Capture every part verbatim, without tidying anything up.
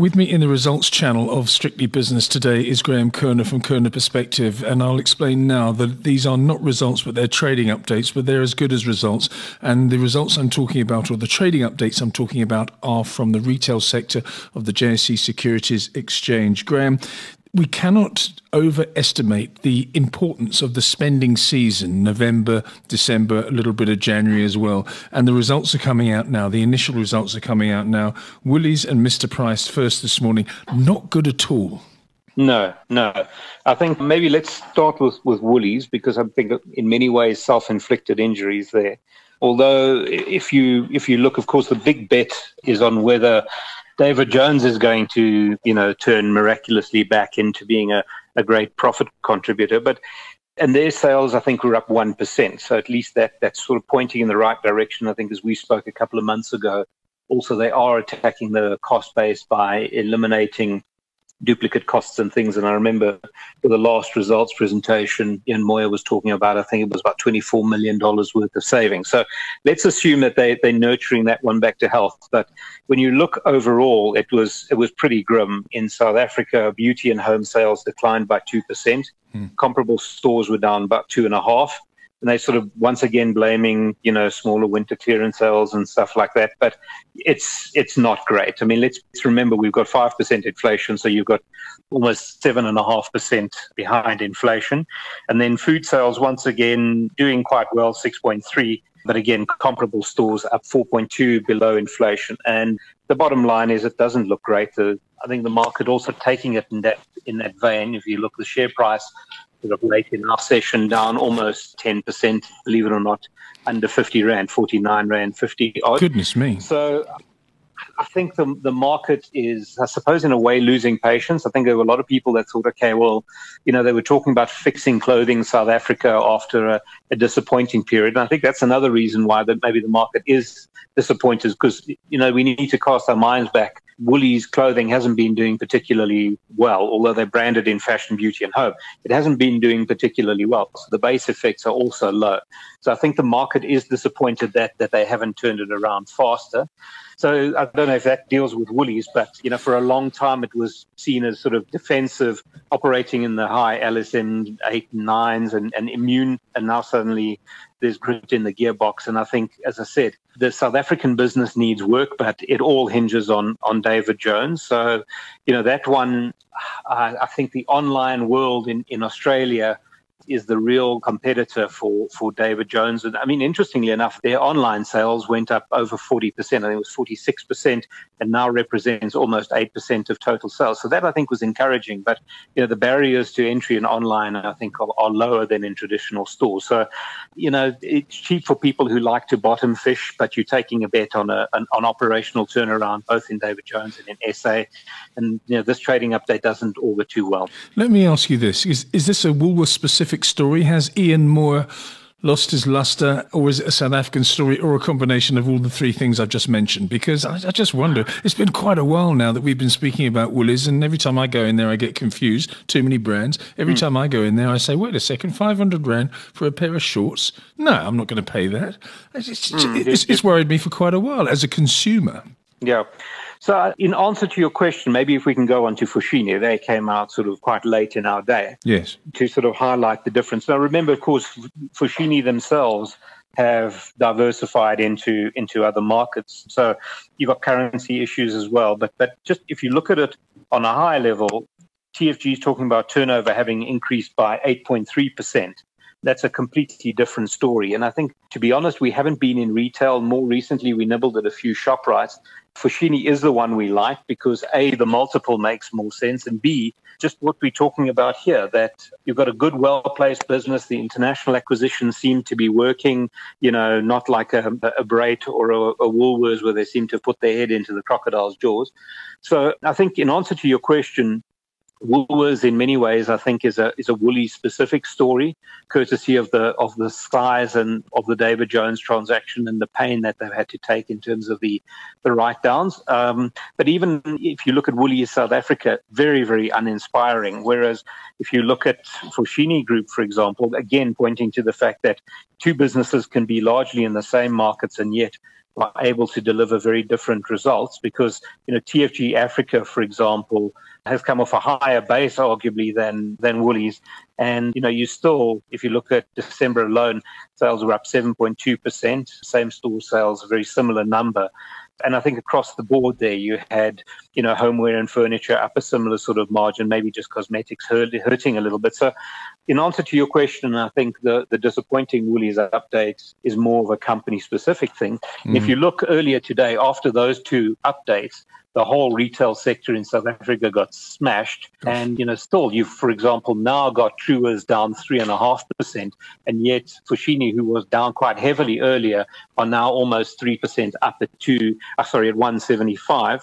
With me in the results channel of Strictly Business today is Graham Koerner from Koerner Perspective, and I'll explain now that these are not results, but they're trading updates, but they're as good as results. And the results I'm talking about, or the trading updates I'm talking about, are from the retail sector of the J S E Securities Exchange. Graham, we cannot overestimate the importance of the spending season, November, December, a little bit of January as well. And the results are coming out now. The initial results are coming out now. Woolies and Mr Price first this morning. Not good at all. No, no. I think maybe let's start with, with Woolies, because I think in many ways self-inflicted injuries there. Although if you if you look, of course, the big bet is on whether David Jones is going to, you know, turn miraculously back into being a, a great profit contributor. But and their sales, I think, were up one percent. So at least that that's sort of pointing in the right direction, I think, as we spoke a couple of months ago. Also, they are attacking the cost base by eliminating duplicate costs and things. And I remember for the last results presentation, Ian Moyer was talking about, I think it was about twenty-four million dollars worth of savings. So let's assume that they, they're nurturing that one back to health. But when you look overall, it was it was pretty grim. In South Africa, beauty and home sales declined by two percent. Hmm. Comparable stores were down about two and a half. And they sort of once again blaming, you know, smaller winter clearance sales and stuff like that. But it's it's not great. I mean, let's remember we've got five percent inflation, so you've got almost seven point five percent behind inflation. And then food sales once again doing quite well, six point three percent. But again, comparable stores up four point two below inflation. And the bottom line is it doesn't look great. The, I think the market also taking it in that, in that vein. If you look at the share price sort of late in our session, down almost ten percent, believe it or not, under fifty rand, forty-nine rand fifty odd. Goodness me. So I think the the market is, I suppose, in a way, losing patience. I think there were a lot of people that thought, okay, well, you know, they were talking about fixing clothing in South Africa after a, a disappointing period. And I think that's another reason why that maybe the market is disappointed, because, you know, we need to cast our minds back. Woolies clothing hasn't been doing particularly well, although they're branded in fashion, beauty and home. It hasn't been doing particularly well. So the base effects are also low. So I think the market is disappointed that that they haven't turned it around faster. So I don't know if that deals with Woolies, but, you know, for a long time it was seen as sort of defensive, operating in the high L S M eight and nines and, and immune, and now suddenly there's grit in the gearbox. And I think, as I said, the South African business needs work, but it all hinges on on David Jones. So, you know, that one, I, I think the online world in, in Australia is the real competitor for, for David Jones. And I mean, interestingly enough, their online sales went up over forty percent. I think it was forty-six percent, and now represents almost eight percent of total sales. So that, I think, was encouraging. But, you know, the barriers to entry in online, I think, are, are lower than in traditional stores. So, you know, it's cheap for people who like to bottom fish, but you're taking a bet on a, an, an operational turnaround, both in David Jones and in S A. And, you know, this trading update doesn't augur too well. Let me ask you this. Is, is this a Woolworths-specific story? Has Ian Moore lost his luster, or is it a South African story, or a combination of all the three things I've just mentioned? Because I, I just wonder, it's been quite a while now that we've been speaking about Woolies, and every time I go in there I get confused, too many brands. Every mm. time I go in there I say, wait a second, five hundred rand for a pair of shorts? No, I'm not going to pay that. It's, it's, mm. it's, it's worried me for quite a while as a consumer. Yeah. So in answer to your question, maybe if we can go on to Foschini, they came out sort of quite late in our day. Yes. To sort of highlight the difference. Now, remember, of course, Foschini themselves have diversified into into other markets. So you've got currency issues as well. But, but just if you look at it on a high level, T F G is talking about turnover having increased by eight point three percent. That's a completely different story. And I think, to be honest, we haven't been in retail. More recently, we nibbled at a few shop rights. Foschini is the one we like because, A, the multiple makes more sense, and B, just what we're talking about here, that you've got a good, well-placed business. The international acquisitions seem to be working, you know, not like a, a Brait or a, a Woolworths where they seem to put their head into the crocodile's jaws. So I think in answer to your question, Woolworths in many ways, I think, is a is a Woolies specific story, courtesy of the of the size and of the David Jones transaction and the pain that they've had to take in terms of the the write downs. Um, but even if you look at Woolies South Africa, very very uninspiring. Whereas if you look at Foschini Group, for example, again pointing to the fact that two businesses can be largely in the same markets and yet are able to deliver very different results, because, you know, T F G Africa, for example, has come off a higher base, arguably, than than Woolies. And, you know, you still, if you look at December alone, sales were up seven point two percent. Same-store sales, a very similar number. And I think across the board there, you had, you know, homeware and furniture up a similar sort of margin, maybe just cosmetics hurting a little bit. So in answer to your question, I think the, the disappointing Woolies update is more of a company-specific thing. Mm. If you look earlier today, after those two updates, the whole retail sector in South Africa got smashed. Gosh. And, you know, still you've, for example, now got Truworths down three point five percent, and yet Foschini, who was down quite heavily earlier, are now almost three percent up at two, uh, sorry, at one seventy-five.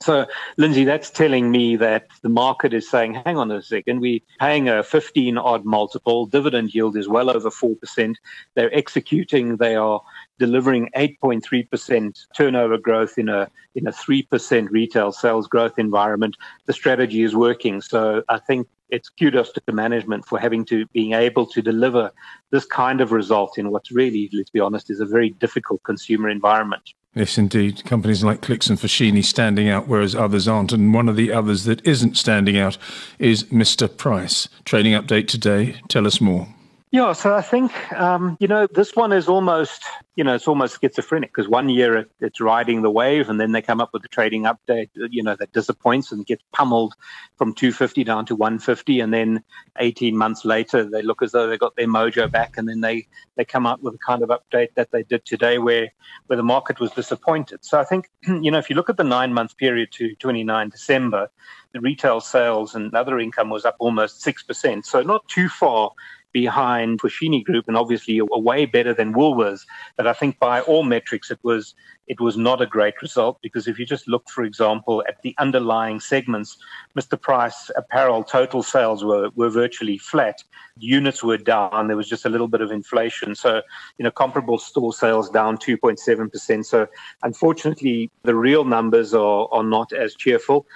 So, Lindsay, that's telling me that the market is saying, hang on a second, we're paying a fifteen-odd multiple. Dividend yield is well over four percent. They're executing. They are delivering eight point three percent turnover growth in a in a three percent retail sales growth environment. The strategy is working. So, I think it's kudos to the management for having to being able to deliver this kind of result in what's really, let's be honest, is a very difficult consumer environment. Yes, indeed. Companies like Clicks and Foschini standing out, whereas others aren't. And one of the others that isn't standing out is Mr Price. Trading update today. Tell us more. Yeah, so I think, um, you know, this one is almost, you know, it's almost schizophrenic, because one year it, it's riding the wave, and then they come up with a trading update, you know, that disappoints and gets pummeled from two fifty down to one fifty. And then eighteen months later, they look as though they got their mojo back, and then they, they come up with a kind of update that they did today where, where the market was disappointed. So I think, you know, if you look at the nine-month period to the twenty-ninth of December, the retail sales and other income was up almost six percent. So not too far behind Foschini Group, and obviously a way better than Woolworths. But I think by all metrics, it was it was not a great result, because if you just look, for example, at the underlying segments, Mr Price apparel total sales were, were virtually flat. Units were down. There was just a little bit of inflation. So, you know, comparable store sales down two point seven percent. So, unfortunately, the real numbers are, are not as cheerful.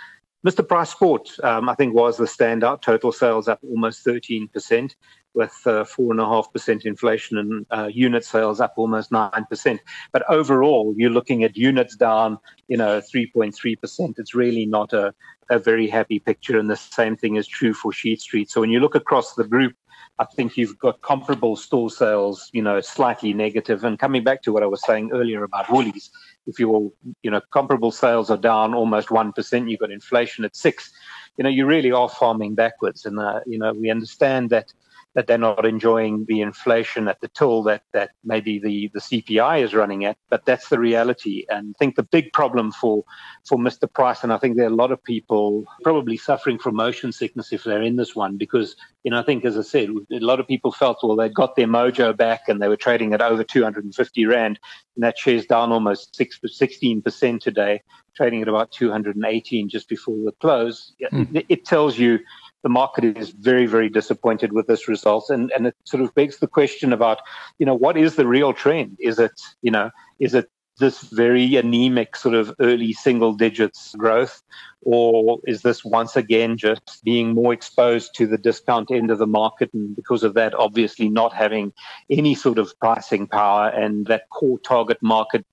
Mr Price Sport, um, I think, was the standout. Total sales up almost thirteen percent, with uh, four point five percent inflation, and uh, unit sales up almost nine percent. But overall, you're looking at units down, you know, three point three percent. It's really not a, a very happy picture, and the same thing is true for Sheet Street. So when you look across the group, I think you've got comparable store sales, you know, slightly negative. And coming back to what I was saying earlier about Woolies, if you're, you know, comparable sales are down almost one percent, you've got inflation at six, you know, you really are farming backwards. And, uh, you know, we understand that that they're not enjoying the inflation at the till that, that maybe the, the C P I is running at, but that's the reality. And I think the big problem for, for Mr Price, and I think there are a lot of people probably suffering from motion sickness if they're in this one, because, you know, I think, as I said, a lot of people felt, well, they'd got their mojo back and they were trading at over two hundred fifty rand, and that share's down almost six, sixteen percent today, trading at about two hundred eighteen just before the close. Mm. It, it tells you the market is very, very disappointed with this result. And, and it sort of begs the question about, you know, what is the real trend? Is it, you know, is it this very anemic sort of early single digits growth? Or is this once again just being more exposed to the discount end of the market, and because of that, obviously not having any sort of pricing power, and that core target market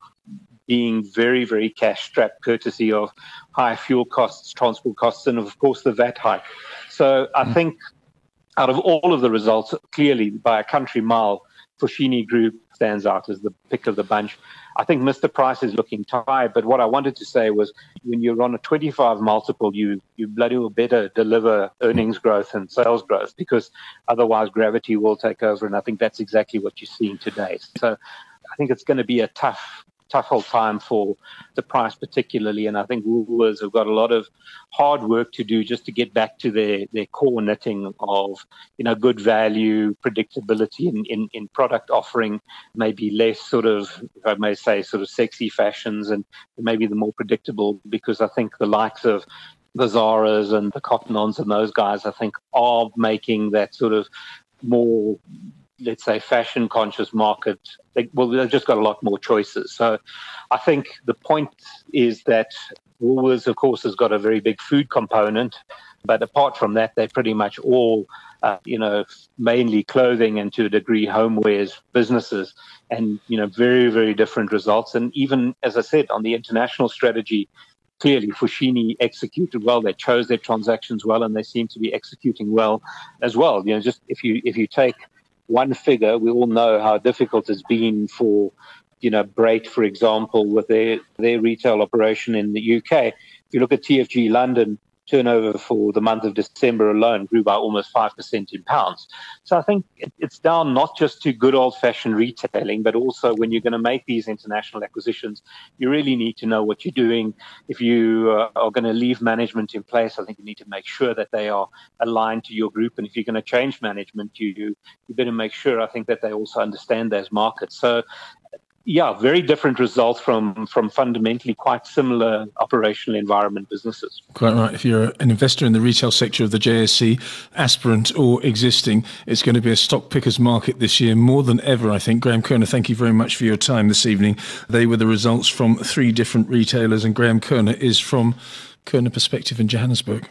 being very, very cash-strapped, courtesy of high fuel costs, transport costs, and, of course, the V A T hike. So I mm. think out of all of the results, clearly, by a country mile, Foschini Group stands out as the pick of the bunch. I think Mr Price is looking tired, but what I wanted to say was, when you're on a twenty-five multiple, you, you bloody well better deliver earnings growth and sales growth, because otherwise gravity will take over, and I think that's exactly what you're seeing today. So I think it's going to be a tough tough old time for the Price particularly, and I think Woolworths have got a lot of hard work to do just to get back to their, their core knitting of, you know, good value, predictability in, in, in product offering, maybe less sort of, if I may say, sort of sexy fashions, and maybe the more predictable, because I think the likes of the Zaras and the Cottonons and those guys, I think, are making that sort of more, let's say, fashion-conscious market. They, well, they've just got a lot more choices. So I think the point is that Woolworths, of course, has got a very big food component. But apart from that, they're pretty much all, uh, you know, mainly clothing and to a degree homewares businesses, and, you know, very, very different results. And even, as I said, on the international strategy, clearly Foschini executed well. They chose their transactions well, and they seem to be executing well as well. You know, just if you if you take one figure, we all know how difficult it's been for, you know, Brait, for example, with their, their retail operation in the U K. If you look at T F G London, turnover for the month of December alone grew by almost five percent in pounds. So I think it's down not just to good old-fashioned retailing, but also when you're going to make these international acquisitions, you really need to know what you're doing. If you uh, are going to leave management in place, I think you need to make sure that they are aligned to your group. And if you're going to change management, you, you, you better make sure, I think, that they also understand those markets. So, yeah, very different results from, from fundamentally quite similar operational environment businesses. Quite right. If you're an investor in the retail sector of the J S E, aspirant or existing, it's going to be a stock picker's market this year more than ever, I think. Graham Koerner, thank you very much for your time this evening. They were the results from three different retailers, and Graham Koerner is from Koerner Perspective in Johannesburg.